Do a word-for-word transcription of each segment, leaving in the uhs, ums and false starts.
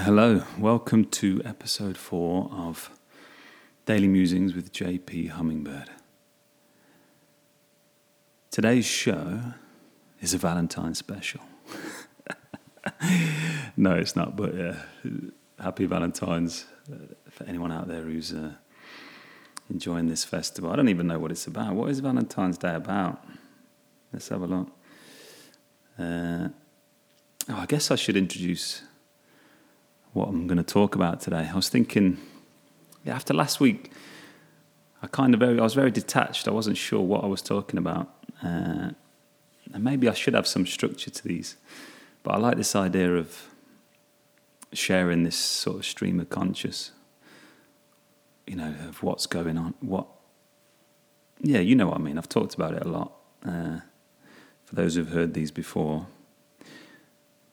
Hello, welcome to episode four of Daily Musings with J P. Hummingbird. Today's show is a Valentine's special. No, it's not, but uh, happy Valentine's for anyone out there who's uh, enjoying this festival. I don't even know what it's about. What is Valentine's Day about? Let's have a look. Uh, oh, I guess I should introduce what I'm going to talk about today. I was thinking, yeah, after last week, I kind of very, I was very detached. I wasn't sure what I was talking about. Uh, and maybe I should have some structure to these. But I like this idea of sharing this sort of stream of conscious, you know, of what's going on. What, yeah, you know what I mean. I've talked about it a lot. Uh, for those who've heard these before.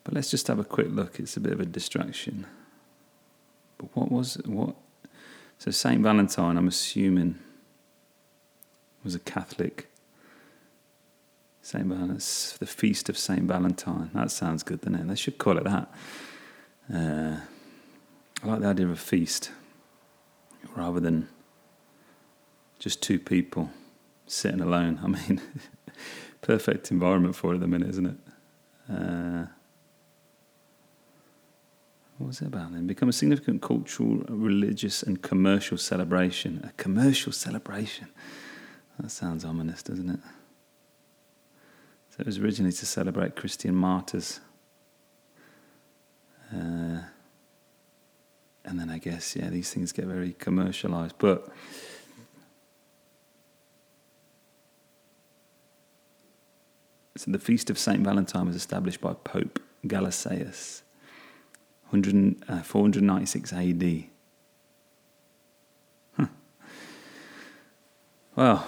But let's just have a quick look. It's a bit of a distraction. But what was what? So Saint Valentine, I'm assuming, was a Catholic. Saint Valentine's, the feast of Saint Valentine. That sounds good, doesn't it? They should call it that. Uh, I like the idea of a feast, rather than just two people sitting alone. I mean, perfect environment for it at the minute, isn't it? Uh, What was it about then? Become a significant cultural, religious and commercial celebration. A commercial celebration. That sounds ominous, doesn't it? So it was originally to celebrate Christian martyrs. Uh, and then I guess, yeah, these things get very commercialised. But so the Feast of Saint Valentine was established by Pope Galasius. four ninety-six A D. Huh. Well,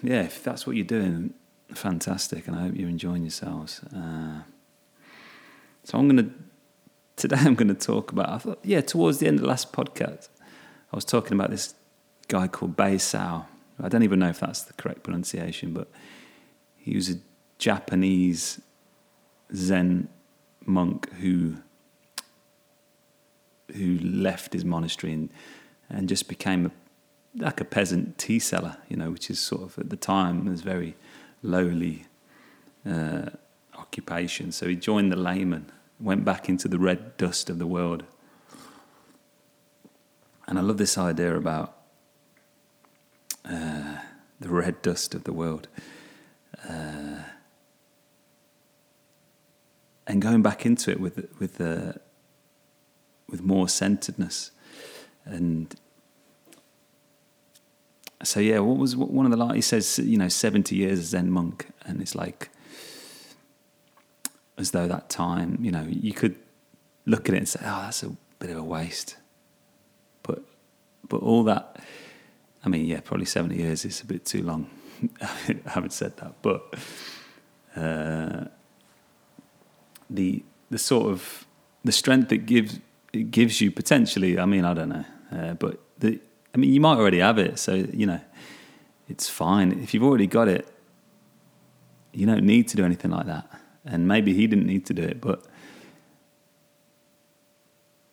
yeah, if that's what you're doing, fantastic, and I hope you're enjoying yourselves. Uh, so I'm going to, today I'm going to talk about, I thought, yeah, towards the end of the last podcast, I was talking about this guy called Beisau. I don't even know if that's the correct pronunciation, but he was a Japanese Zen monk who... who left his monastery and, and just became a, like a peasant tea seller, you know, which is sort of, at the time, was very lowly uh, occupation. So he joined the layman, went back into the red dust of the world. And I love this idea about uh, the red dust of the world. Uh, and going back into it with with the... Uh, with more centeredness. And so, yeah, what was what, one of the, like, he says, you know, seventy years as Zen monk, and it's like, as though that time, you know, you could look at it and say, oh, that's a bit of a waste. But but all that, I mean, yeah, probably seventy years is a bit too long. I haven't said that, but uh, the the sort of, the strength that gives, it gives you potentially, I mean, I don't know, uh, but the, I mean, you might already have it, so, you know, it's fine. If you've already got it, you don't need to do anything like that. And maybe he didn't need to do it, but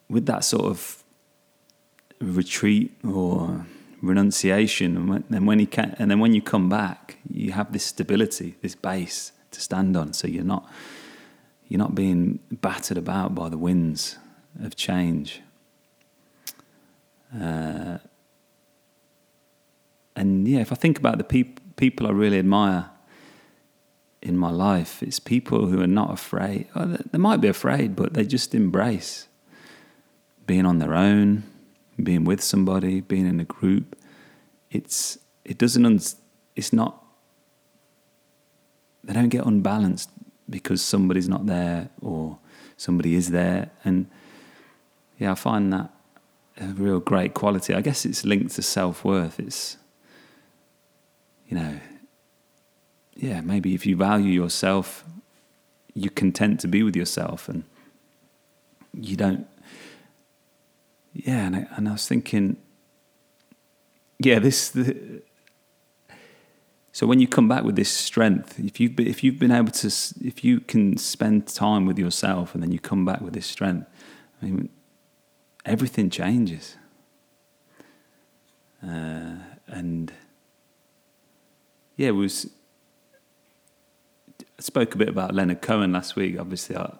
with that sort of retreat or renunciation, and when, and when he can, and then when you come back, you have this stability, this base to stand on. So you're not, you're not being battered about by the winds of change, uh, and yeah, if I think about the peop- people I really admire in my life, it's people who are not afraid. Oh, they might be afraid, but they just embrace being on their own, being with somebody, being in a group. It's it doesn't. Un- it's not. They don't get unbalanced because somebody's not there or somebody is there, and. Yeah, I find that a real great quality. I guess it's linked to self-worth. It's, you know, yeah, maybe if you value yourself, you're content to be with yourself and you don't, yeah, and I, and I was thinking, yeah, this, the, so when you come back with this strength, if you've been, if you've been able to, if you can spend time with yourself and then you come back with this strength, I mean, everything changes. Uh, and yeah, we was, I spoke a bit about Leonard Cohen last week. Obviously, I,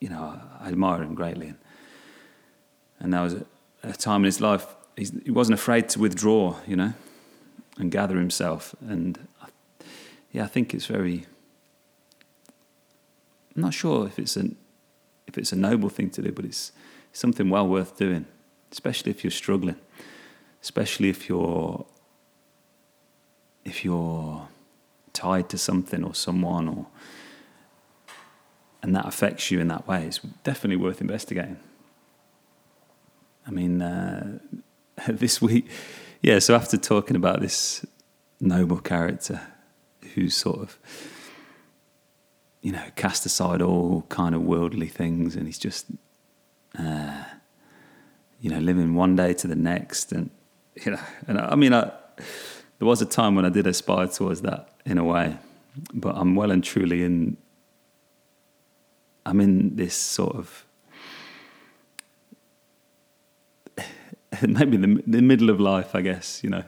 you know, I admire him greatly. And, and that was a, a time in his life, he's, he wasn't afraid to withdraw, you know, and gather himself. And I, yeah, I think it's very, I'm not sure if it's an, if it's a noble thing to do, but it's something well worth doing, especially if you're struggling, especially if you're if you're tied to something or someone, or and that affects you in that way. It's definitely worth investigating. I mean, uh, this week, yeah, so after talking about this noble character who's sort of, you know, cast aside all kind of worldly things, and he's just, uh, you know, living one day to the next, and you know, and I, I mean, I, there was a time when I did aspire towards that in a way, but I'm well and truly in. I'm in this sort of maybe the, the middle of life, I guess. You know,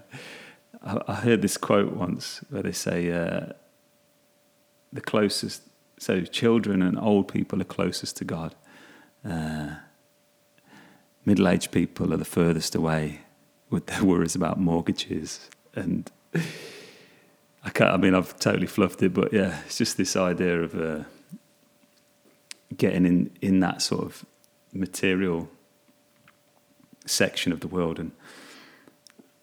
I, I heard this quote once where they say, uh, "The closest." So children and old people are closest to God. Uh, middle-aged people are the furthest away with their worries about mortgages. And I can't, I mean, I've totally fluffed it, but yeah, it's just this idea of uh, getting in, in that sort of material section of the world. And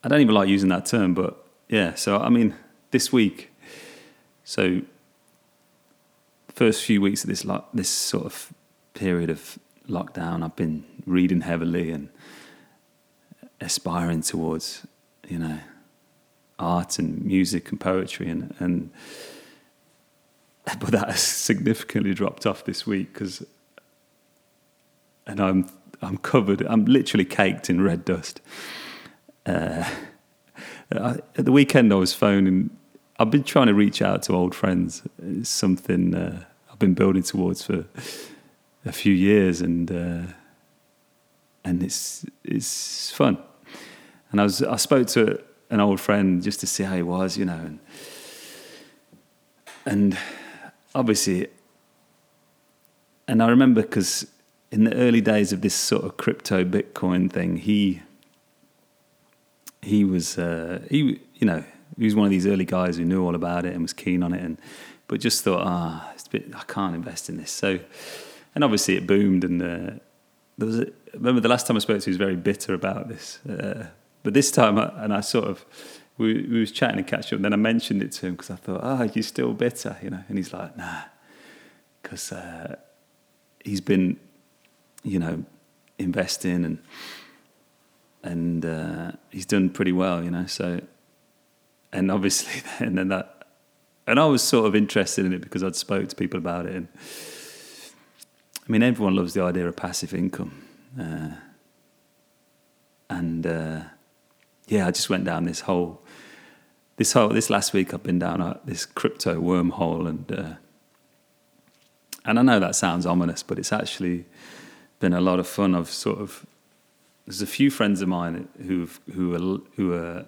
I don't even like using that term, but yeah, so I mean, this week, so first few weeks of this lo- this sort of period of lockdown, I've been reading heavily and aspiring towards, you know, art and music and poetry, and, and but that has significantly dropped off this week, because and I'm I'm covered, I'm literally caked in red dust. Uh, I, at the weekend, I was phoning. I've been trying to reach out to old friends. It's something uh, I've been building towards for a few years, and uh, and it's it's fun. And I was I spoke to an old friend just to see how he was, you know, and and obviously, and I remember because in the early days of this sort of crypto Bitcoin thing, he he was uh, he you know. He was one of these early guys who knew all about it and was keen on it, and but just thought, ah, oh, it's a bit, I can't invest in this. So, and obviously it boomed, and uh, there was. A, I remember the last time I spoke to him, he was very bitter about this, uh, but this time, I, and I sort of we, we was chatting and catching up, and then I mentioned it to him because I thought, ah, oh, you're still bitter, you know? And he's like, nah, because uh, he's been, you know, investing and and uh, he's done pretty well, you know, so. And obviously, and then that, and I was sort of interested in it because I'd spoke to people about it. And I mean, everyone loves the idea of passive income, uh, and uh, yeah, I just went down this whole, this whole, this last week I've been down uh, this crypto wormhole, and uh, and I know that sounds ominous, but it's actually been a lot of fun. I've sort of there's a few friends of mine who who are who are.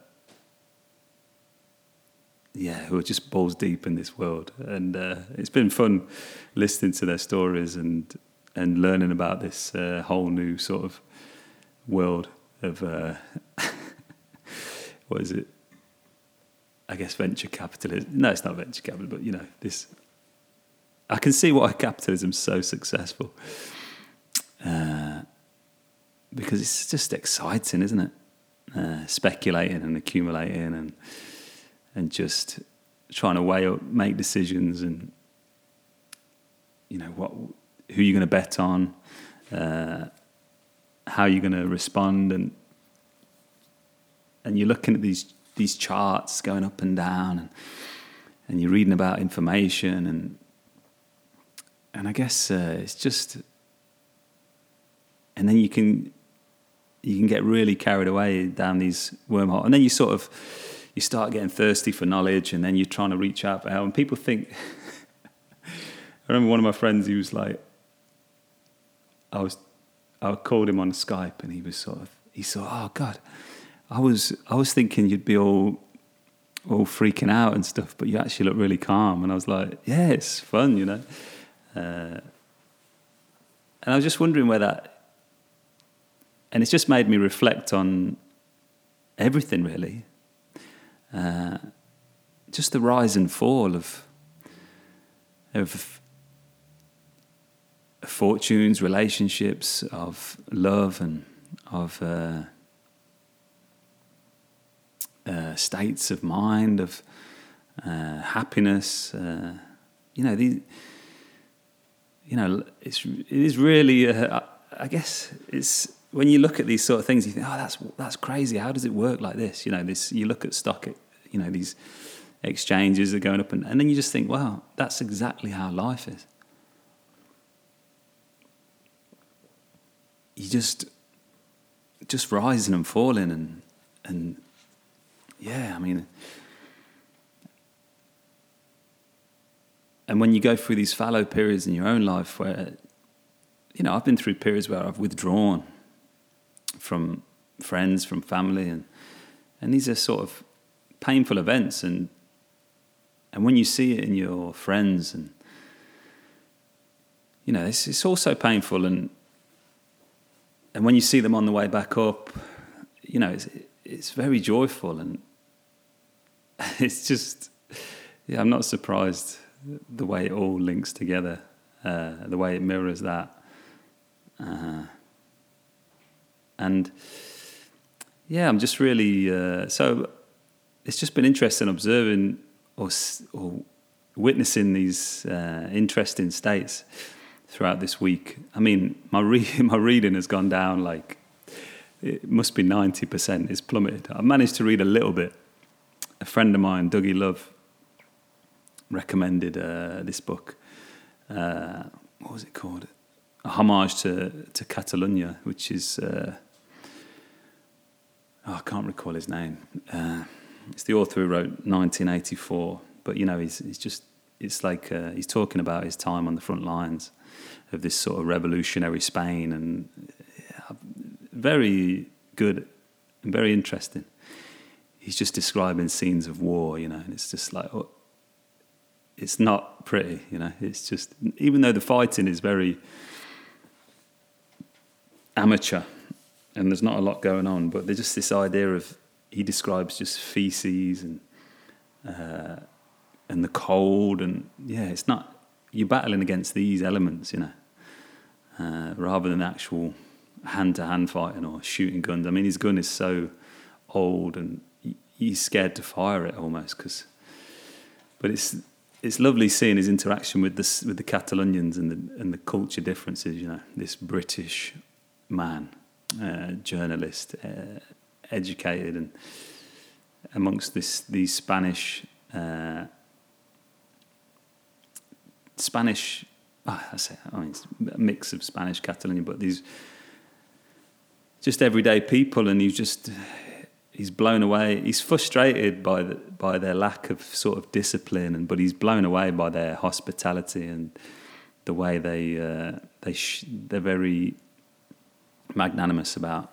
Yeah, who are just balls deep in this world, and uh, it's been fun listening to their stories and and learning about this uh, whole new sort of world of uh, what is it? I guess venture capitalism. No, it's not venture capital, but you know, this. I can see why capitalism's so successful, uh, because it's just exciting, isn't it? Uh, speculating and accumulating and. And just trying to weigh up, make decisions, and you know what, who you're going to bet on, uh, how you're going to respond, and and you're looking at these these charts going up and down, and and you're reading about information, and and I guess uh, it's just, and then you can you can get really carried away down these wormholes, and then you sort of. You start getting thirsty for knowledge, and then you're trying to reach out for help. And people think... I remember one of my friends, he was like... I was I called him on Skype, and he was sort of, he saw, oh God, I was I was thinking you'd be all all freaking out and stuff, but you actually look really calm. And I was like, yeah, it's fun, you know. Uh, and I was just wondering where that, and it's just made me reflect on everything really. Uh, just the rise and fall of of fortunes, relationships, of love, and of uh, uh, states of mind, of uh, happiness. Uh, you know, these. You know, it's it is really. Uh, I, I guess it's when you look at these sort of things, you think, "Oh, that's that's crazy. How does it work like this?" You know, this. You look at stock. It, you know, these exchanges are going up, and, and then you just think, "Wow, that's exactly how life is." You just, just rising and falling, and and yeah, I mean. And when you go through these fallow periods in your own life where, you know, I've been through periods where I've withdrawn from friends, from family, and and these are sort of painful events. And and when you see it in your friends, and, you know, it's, it's also painful. And and when you see them on the way back up, you know, it's, it's very joyful. And it's just, yeah, I'm not surprised the way it all links together, uh, the way it mirrors that. Uh, and, yeah, I'm just really... Uh, so it's just been interesting observing or, or witnessing these uh, interesting states throughout this week. I mean, my, re- my reading has gone down, like, it must be ninety percent. It's plummeted. I managed to read a little bit. A friend of mine, Dougie Love, recommended uh, this book. Uh, what was it called? A homage to to Catalunya, which is uh, oh, I can't recall his name. Uh, it's the author who wrote nineteen eighty-four, but you know, he's he's just it's like uh, he's talking about his time on the front lines of this sort of revolutionary Spain, and very good and very interesting. He's just describing scenes of war, you know, and it's just like. Oh, it's not pretty, you know, it's just, even though the fighting is very amateur and there's not a lot going on, but there's just this idea of, he describes just feces and uh, and the cold, and yeah, it's not, you're battling against these elements, you know, uh, rather than actual hand-to-hand fighting or shooting guns. I mean, his gun is so old and he's scared to fire it almost, because, but it's, It's lovely seeing his interaction with the with the Catalonians and the and the culture differences. You know, this British man, uh, journalist, uh, educated, and amongst this these Spanish uh, Spanish. Oh, I say, I mean, it's a mix of Spanish, Catalonian, but these just everyday people, and he's just he's blown away. He's frustrated by the. by their lack of sort of discipline, and but he's blown away by their hospitality and the way they uh, they sh- they're very magnanimous about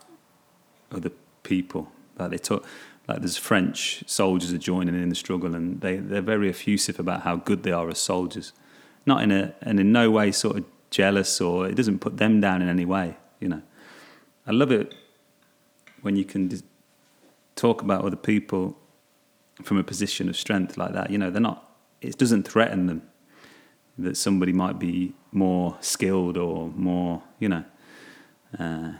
other people. Like they talk, like there's French soldiers are joining in the struggle, and they they're very effusive about how good they are as soldiers, not in a and in no way sort of jealous, or it doesn't put them down in any way. You know, I love it when you can dis- talk about other people from a position of strength like that. You know, they're not, it doesn't threaten them that somebody might be more skilled or more, you know, uh,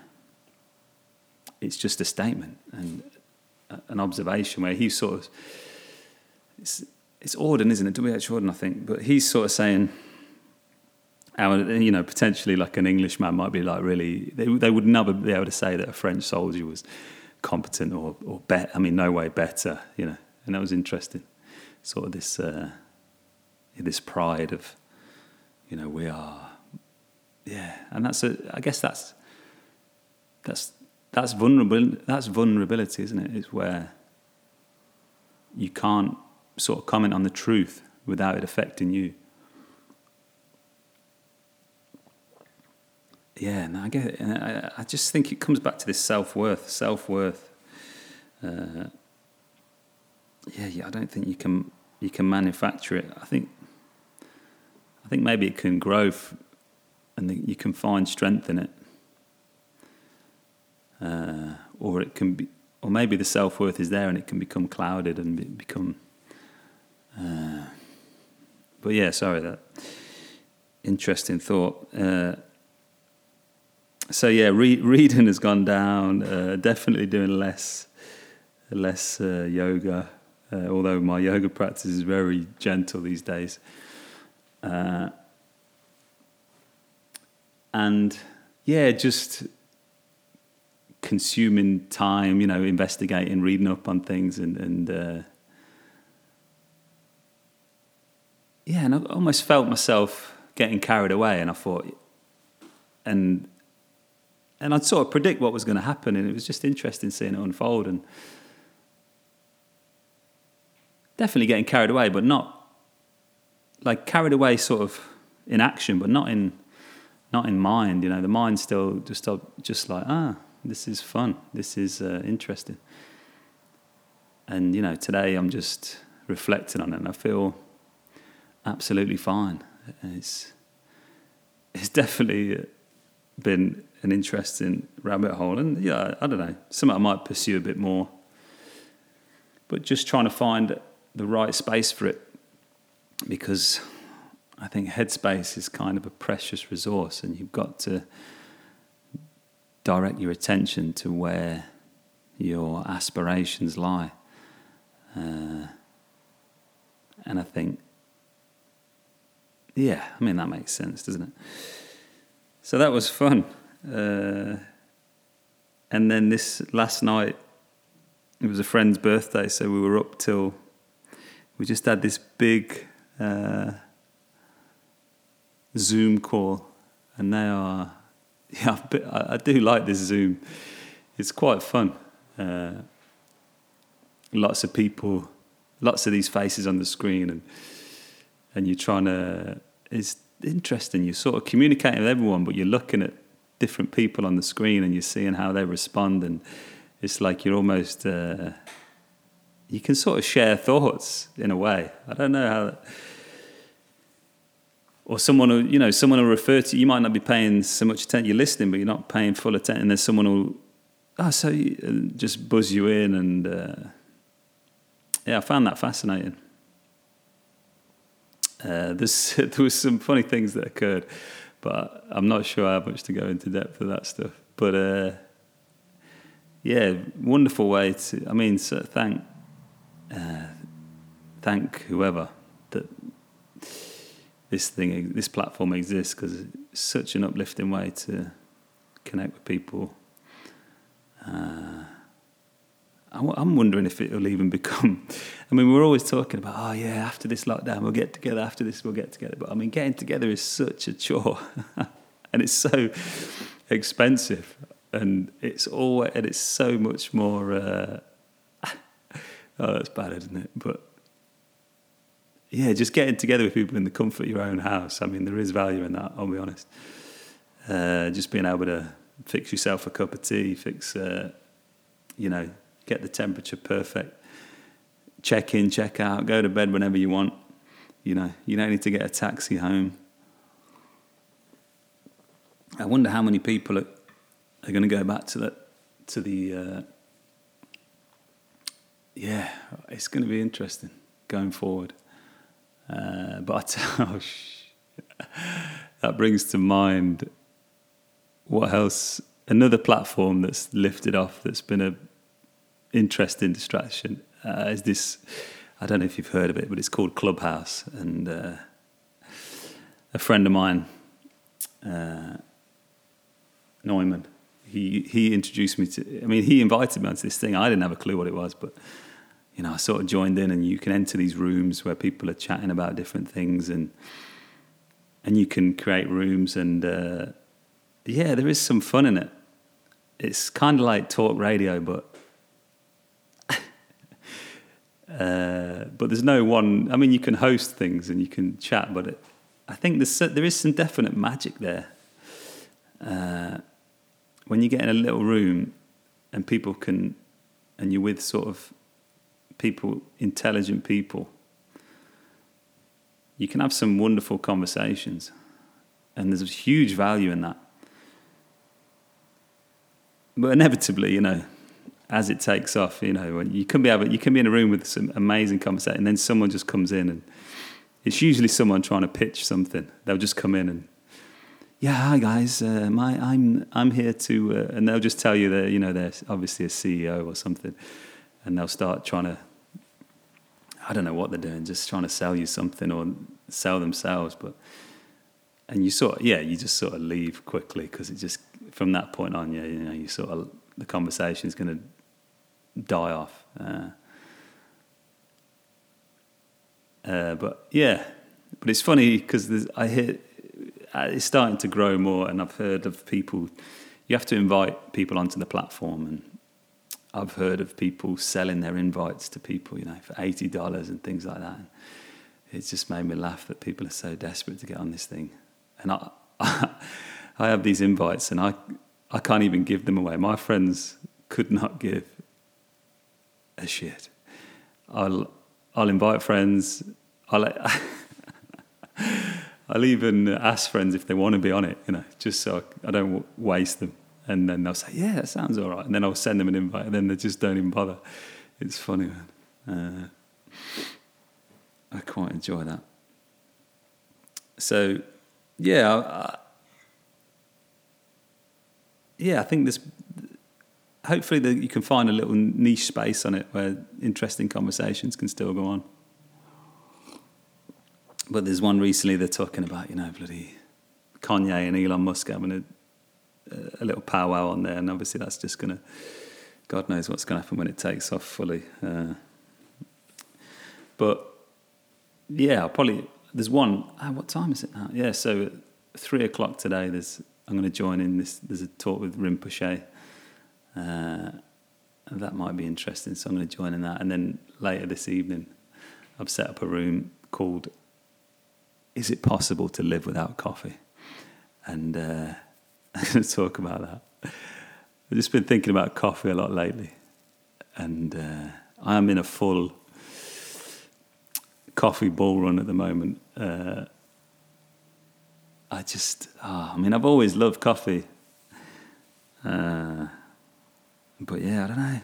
it's just a statement and an observation where he's sort of, it's, it's Auden, isn't it? W H Auden, I think, but he's sort of saying, our, you know, potentially like an Englishman might be like really, they, they would never be able to say that a French soldier was competent or, or bet. I mean, no way better, you know. And that was interesting, sort of this uh, this pride of, you know, we are, yeah. And that's a, I guess that's that's that's vulnerable. That's vulnerability, isn't it? It's where you can't sort of comment on the truth without it affecting you. yeah, and I get it. And I, I just think it comes back to this self-worth, self-worth. Uh, yeah, yeah, I don't think you can you can manufacture it. I think I think maybe it can grow, f- and the, you can find strength in it, uh, or it can be, or maybe the self-worth is there and it can become clouded and be, become. Uh, but yeah, sorry, that interesting thought. Uh, So yeah, re- reading has gone down. Uh, definitely doing less, less uh, yoga. Uh, although my yoga practice is very gentle these days. Uh, and yeah, just consuming time. You know, investigating, reading up on things, and and uh, yeah, and I almost felt myself getting carried away, and I thought, and. And I'd sort of predict what was going to happen, and it was just interesting seeing it unfold, and definitely getting carried away, but not like carried away sort of in action, but not in not in mind. You know, the mind still just just like ah, this is fun, this is uh, interesting, and you know, today I'm just reflecting on it, and I feel absolutely fine. It's it's definitely been an interesting rabbit hole, and yeah, I don't know, something I might pursue a bit more, but just trying to find the right space for it, because I think headspace is kind of a precious resource, and you've got to direct your attention to where your aspirations lie, uh, and I think, yeah, I mean, that makes sense, doesn't it? So that was fun. Uh, and then this last night, it was a friend's birthday, so we were up till, we just had this big uh, Zoom call, and they are, yeah, I do like this Zoom. It's quite fun. Uh, lots of people, lots of these faces on the screen, and and you're trying to, it's interesting, you're sort of communicating with everyone, but you're looking at different people on the screen, and you're seeing how they respond, and it's like you're almost uh, you can sort of share thoughts in a way. I don't know how that, or someone will, you know, someone will refer to you, might not be paying so much attention, you're listening but you're not paying full attention, and then someone will oh so you, just buzz you in, and uh, yeah, I found that fascinating. Uh, this, there was some funny things that occurred, but I'm not sure how much to go into depth of that stuff. But uh, yeah, wonderful way to. I mean, so thank, uh, thank whoever that this thing, this platform exists, because it's such an uplifting way to connect with people. Uh, I'm wondering if it'll even become, I mean, we're always talking about, oh yeah, after this lockdown, we'll get together, after this, we'll get together. But I mean, getting together is such a chore and it's so expensive, and it's all, and it's so much more, uh, oh, that's bad, isn't it? But yeah, just getting together with people in the comfort of your own house. I mean, there is value in that, I'll be honest. Uh, just being able to fix yourself a cup of tea, fix, uh, you know, get the temperature perfect, check in, check out, go to bed whenever you want. You know, you don't need to get a taxi home. I wonder how many people are, are going to go back to the, to the uh, yeah, it's going to be interesting going forward. Uh, but oh, sh- that brings to mind what else, another platform that's lifted off that's been a interesting distraction uh, is this, I don't know if you've heard of it, but it's called Clubhouse, and uh, a friend of mine, uh, Neumann, he he introduced me to, I mean he invited me onto this thing. I didn't have a clue what it was, but you know, I sort of joined in, and you can enter these rooms where people are chatting about different things, and and you can create rooms, and uh, yeah, there is some fun in it. It's kind of like talk radio, but Uh, but there's no one, I mean, you can host things and you can chat, but it, I think there's, there is some definite magic there. uh, when you get in a little room and people can, and you're with sort of people, intelligent people, you can have some wonderful conversations. And there's a huge value in that. But inevitably, you know, as it takes off, you know, you can be having, you can be in a room with some amazing conversation, and then someone just comes in, and it's usually someone trying to pitch something. They'll just come in and, yeah, hi guys, uh, my I'm I'm here to, uh, and they'll just tell you that, you know, they're obviously a C E O or something, and they'll start trying to, I don't know what they're doing, just trying to sell you something or sell themselves, but, and you sort of, yeah, you just sort of leave quickly because it just, from that point on, yeah, you know, you sort of, the conversation's going to die off. Uh, uh, but yeah, but it's funny because I hear it's starting to grow more, and I've heard of people. You have to invite people onto the platform, and I've heard of people selling their invites to people, you know, for eighty dollars and things like that. And it's just made me laugh that people are so desperate to get on this thing, and I, I, I have these invites, and I, I can't even give them away. My friends could not give a shit. I'll I'll invite friends. I'll I'll even ask friends if they want to be on it, you know, just so I don't waste them. And then they'll say, "Yeah, that sounds all right." And then I'll send them an invite, and then they just don't even bother. It's funny, man. Uh, I quite enjoy that. So, yeah, I, yeah, I think there's. Hopefully that you can find a little niche space on it where interesting conversations can still go on. But there's one recently they're talking about, you know, bloody Kanye and Elon Musk having a, a little powwow on there, and obviously that's just going to, God knows what's going to happen when it takes off fully. Uh, but, yeah, I'll probably, there's one, oh, what time is it now? Yeah, so at three o'clock today, there's I'm going to join in this, there's a talk with Rinpoche. Uh, that might be interesting, so I'm going to join in that. And then later this evening, I've set up a room called "Is It Possible to Live Without Coffee?" And uh, I'm going to talk about that. I've just been thinking about coffee a lot lately, and uh, I am in a full coffee ball run at the moment. Uh, I just, oh, I mean, I've always loved coffee. Uh, But yeah, I don't know.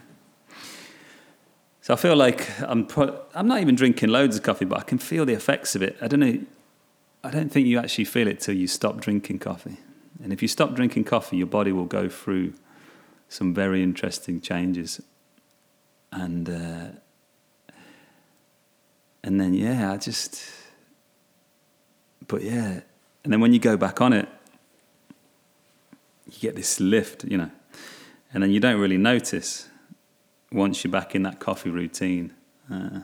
So I feel like I'm pro- I'm not even drinking loads of coffee, but I can feel the effects of it. I don't know. I don't think you actually feel it till you stop drinking coffee. And if you stop drinking coffee, your body will go through some very interesting changes. And uh, and then yeah, I just. But yeah, and then when you go back on it, you get this lift, you know. And then you don't really notice once you're back in that coffee routine. Uh,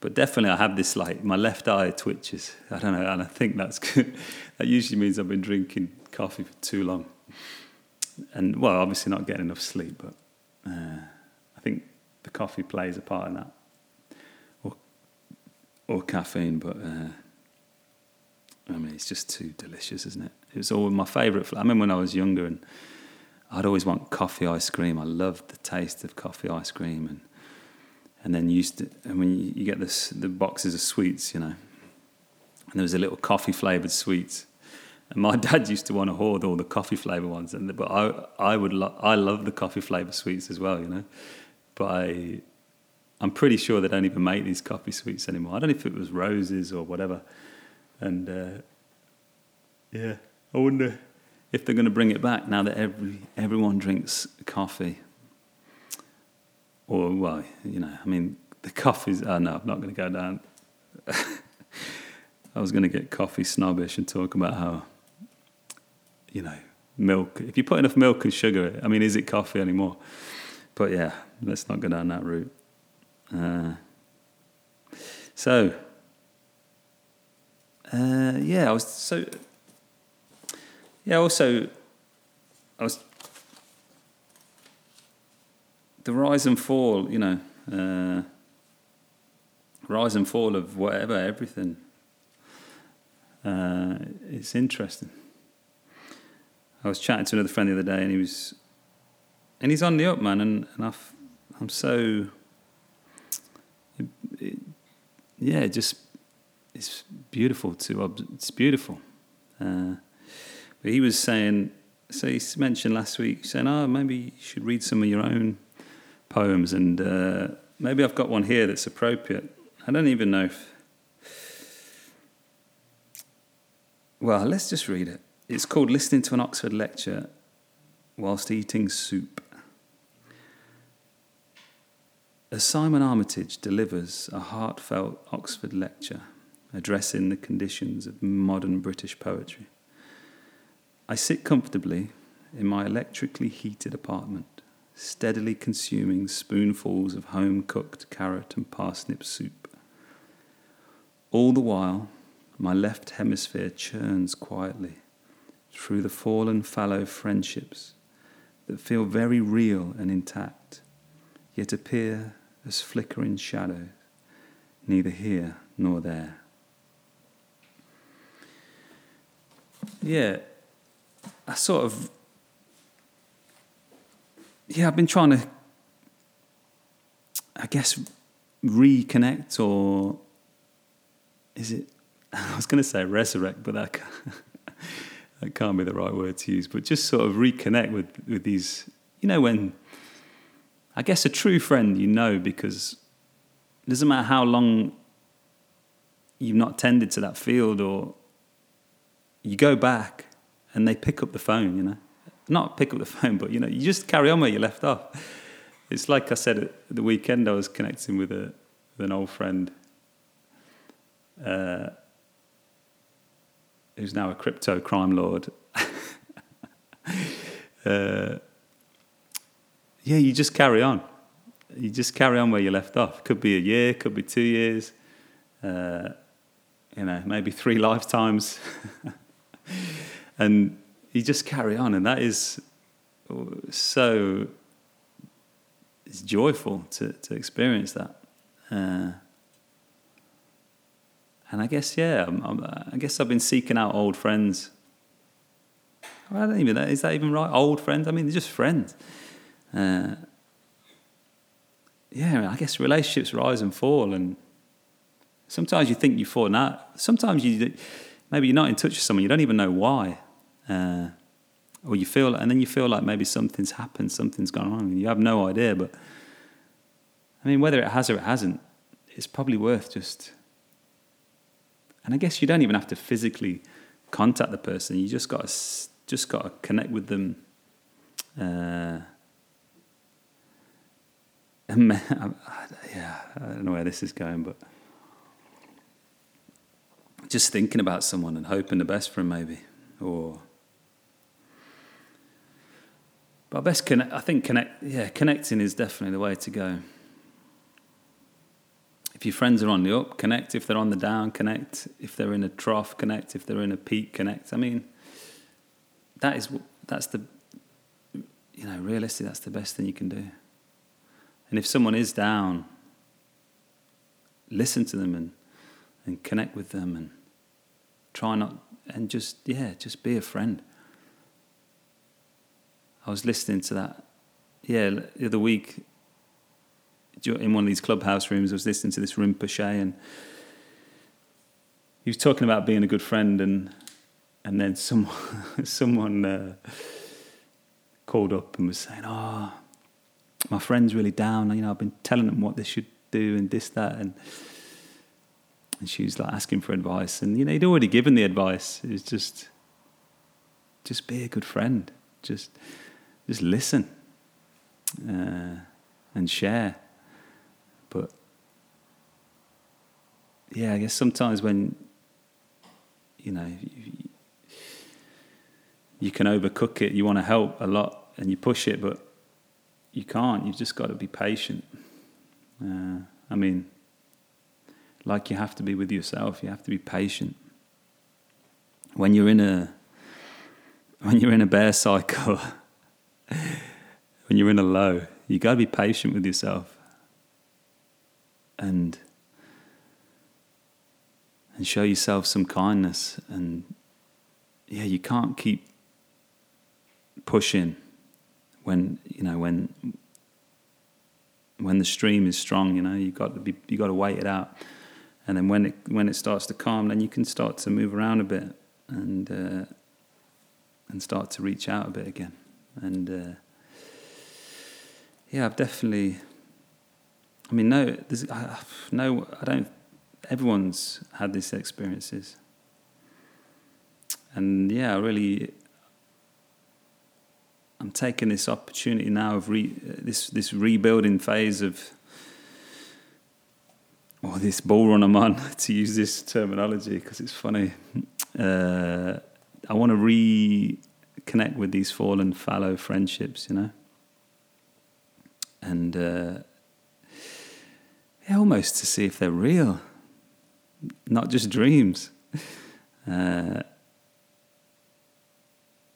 but definitely I have this, like, my left eye twitches. I don't know, and I think that's good. That usually means I've been drinking coffee for too long. And, well, obviously not getting enough sleep, but uh, I think the coffee plays a part in that. Or, or caffeine, but, uh, I mean, it's just too delicious, isn't it? It was always my favourite. I remember when I was younger and I'd always want coffee ice cream. I loved the taste of coffee ice cream, and and then you used to, and when you, you get this, the boxes of sweets, you know, and there was a little coffee flavoured sweets, and my dad used to want to hoard all the coffee flavoured ones, and but I I would lo- I love the coffee flavoured sweets as well, you know, but I I'm pretty sure they don't even make these coffee sweets anymore. I don't know if it was roses or whatever, and uh, yeah, I wonder if they're going to bring it back now that every everyone drinks coffee. Or, well, you know, I mean, the coffee's... Oh, no, I'm not going to go down. I was going to get coffee snobbish and talk about how, you know, milk... If you put enough milk and sugar, I mean, is it coffee anymore? But, yeah, let's not go down that route. Uh, so, uh, yeah, I was... so. Yeah, also, I was, the rise and fall, you know, uh, rise and fall of whatever, everything. Uh, it's interesting. I was chatting to another friend the other day, and he was, and he's on the up, man, and, and I've, I'm so, it, it, yeah, just, it's beautiful to, it's beautiful. Uh, but he was saying, so he mentioned last week, saying, oh, maybe you should read some of your own poems, and uh, maybe I've got one here that's appropriate. I don't even know if, well, let's just read it. It's called Listening to an Oxford Lecture Whilst Eating Soup. As Simon Armitage delivers a heartfelt Oxford lecture addressing the conditions of modern British poetry, I sit comfortably in my electrically heated apartment, steadily consuming spoonfuls of home-cooked carrot and parsnip soup. All the while, my left hemisphere churns quietly through the fallen fallow friendships that feel very real and intact, yet appear as flickering shadows, neither here nor there. Yeah, I sort of... Yeah, I've been trying to, I guess, reconnect, or is it... I was going to say resurrect, but that that can't be the right word to use. But just sort of reconnect with, with these, you know, when, I guess, a true friend, you know, because it doesn't matter how long you've not tended to that field, or you go back and they pick up the phone, you know. Not pick up the phone, but, you know, you just carry on where you left off. It's like I said at the weekend, I was connecting with, a, with an old friend, uh, who's now a crypto crime lord. uh, yeah, you just carry on. You just carry on where you left off. Could be a year, could be two years, uh, you know, maybe three lifetimes. And you just carry on, and that is so, it's joyful to, to experience that. Uh, And I guess, yeah, I'm, I'm, I guess I've been seeking out old friends. I don't even know, is that even right? Old friends? I mean, they're just friends. Uh, yeah, I guess relationships rise and fall, and sometimes you think you've fallen out. Sometimes you, maybe you're not in touch with someone, you don't even know why. Uh, or you feel, and then you feel like maybe something's happened, something's gone on, and you have no idea. But, I mean, whether it has or it hasn't, it's probably worth just... And I guess you don't even have to physically contact the person. You just got to just got to connect with them. Uh, and yeah, I don't know where this is going, but just thinking about someone and hoping the best for them, maybe. Or, but best connect. I think connect. Yeah, connecting is definitely the way to go. If your friends are on the up, connect. If they're on the down, connect. If they're in a trough, connect. If they're in a peak, connect. I mean, that is that's the, you know, realistically, that's the best thing you can do. And if someone is down, listen to them and, and connect with them, and try not, and just, yeah, just be a friend. I was listening to that, yeah, the other week, in one of these Clubhouse rooms. I was listening to this Rinpoche, and he was talking about being a good friend, and and then someone someone uh, called up and was saying, "Oh, my friend's really down. You know, I've been telling them what they should do and this, that," and and she was like asking for advice, and you know, he'd already given the advice. It was just, just be a good friend. Just, just listen uh, and share. But, yeah, I guess sometimes when, you know, you, you can overcook it, you want to help a lot and you push it, but you can't. You've just got to be patient. Uh, I mean, like you have to be with yourself, you have to be patient. When you're in a, when you're in a bear cycle, when you're in a low, you got to be patient with yourself. And and show yourself some kindness, and yeah, you can't keep push in when you know when when the stream is strong. You know, you got to be you got to wait it out, and then when it when it starts to calm, then you can start to move around a bit and uh, and start to reach out a bit again. And uh, yeah, I've definitely. I mean, no, there's, I, no, I don't. Everyone's had these experiences, and yeah, really, I'm taking this opportunity now of re, this this rebuilding phase of, or this bull run I'm on, to use this terminology because it's funny. Uh, I want to reconnect with these fallen, fallow friendships, you know, and. Uh, almost to see if they're real, not just dreams. Uh,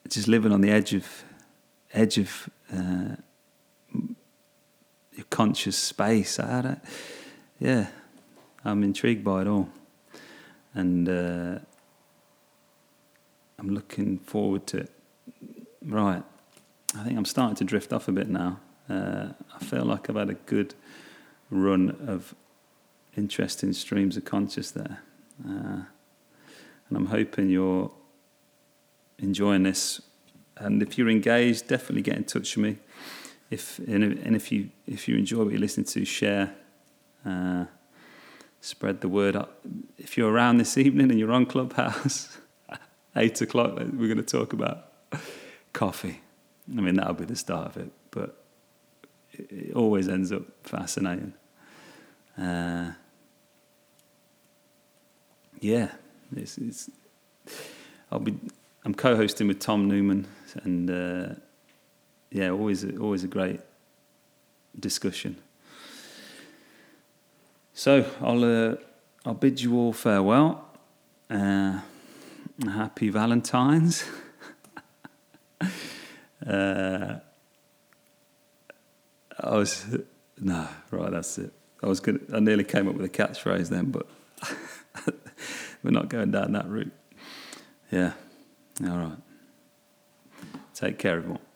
just living on the edge of edge of uh, your conscious space. I don't, yeah, I'm intrigued by it all, and uh, I'm looking forward to it. Right, I think I'm starting to drift off a bit now. Uh, I feel like I've had a good run of interesting streams of conscious there, uh, and I'm hoping you're enjoying this. And if you're engaged, definitely get in touch with me. If and, and if you if you enjoy what you're listening to, share, uh, spread the word up. If you're around this evening and you're on Clubhouse, eight o'clock, we're going to talk about coffee. I mean, that'll be the start of it, but it always ends up fascinating. Uh, yeah, it's, it's. I'll be. I'm co-hosting with Tom Newman, and uh, yeah, always, always a great discussion. So I'll, uh, I'll bid you all farewell. Uh, happy Valentine's. uh, I was no right. That's it. I was gonna. I nearly came up with a catchphrase then, but we're not going down that route. Yeah. All right. Take care, everyone.